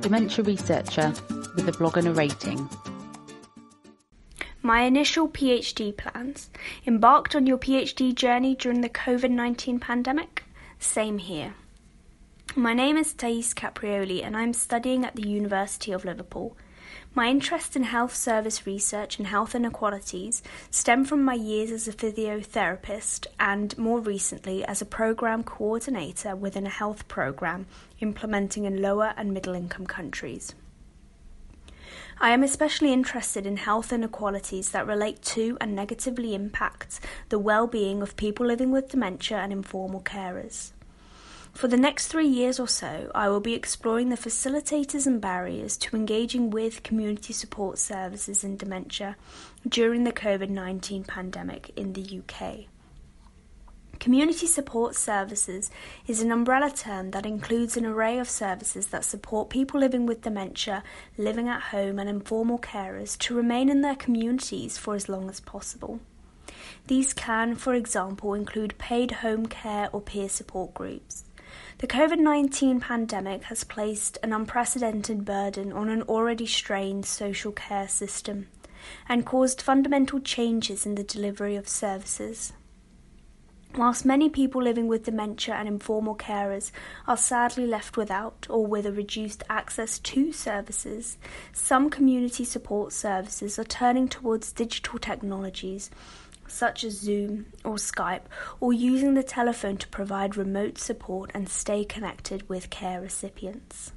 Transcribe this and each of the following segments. dementia researcher with a blog and a rating. My initial PhD plans. Embarked on your PhD journey during the COVID-19 pandemic? Same here. My name is Thais Caprioli and I'm studying at the University of Liverpool. My interest in health service research and health inequalities stem from my years as a physiotherapist and, more recently, as a programme coordinator within a health programme implementing in lower and middle-income countries. I am especially interested in health inequalities that relate to and negatively impact the well-being of people living with dementia and informal carers. For the next 3 years or so, I will be exploring the facilitators and barriers to engaging with community support services in dementia during the COVID-19 pandemic in the UK. Community support services is an umbrella term that includes an array of services that support people living with dementia, living at home and informal carers to remain in their communities for as long as possible. These can, for example, include paid home care or peer support groups. The COVID-19 pandemic has placed an unprecedented burden on an already strained social care system and caused fundamental changes in the delivery of services. Whilst many people living with dementia and informal carers are sadly left without or with a reduced access to services, some community support services are turning towards digital technologies such as Zoom or Skype, or using the telephone to provide remote support and stay connected with care recipients.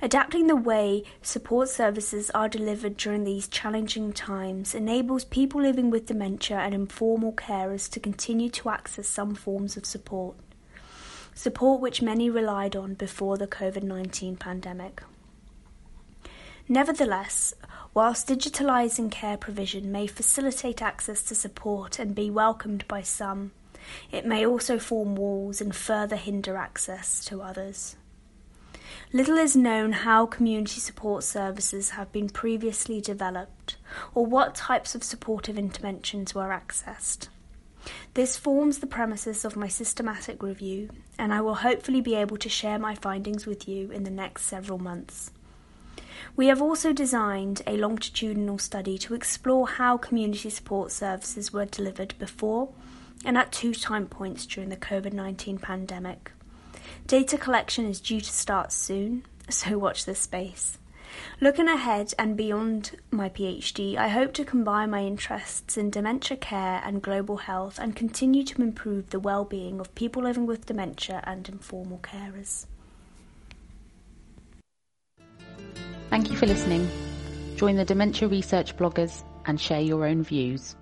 Adapting the way support services are delivered during these challenging times enables people living with dementia and informal carers to continue to access some forms of support which many relied on before the COVID-19 pandemic. Nevertheless, whilst digitalising care provision may facilitate access to support and be welcomed by some, it may also form walls and further hinder access to others. Little is known how community support services have been previously developed or what types of supportive interventions were accessed. This forms the premises of my systematic review, and I will hopefully be able to share my findings with you in the next several months. We have also designed a longitudinal study to explore how community support services were delivered before and at two time points during the COVID-19 pandemic. Data collection is due to start soon, so watch this space. Looking ahead and beyond my PhD, I hope to combine my interests in dementia care and global health and continue to improve the well-being of people living with dementia and informal carers. Thank you for listening. Join the Dementia Research bloggers and share your own views.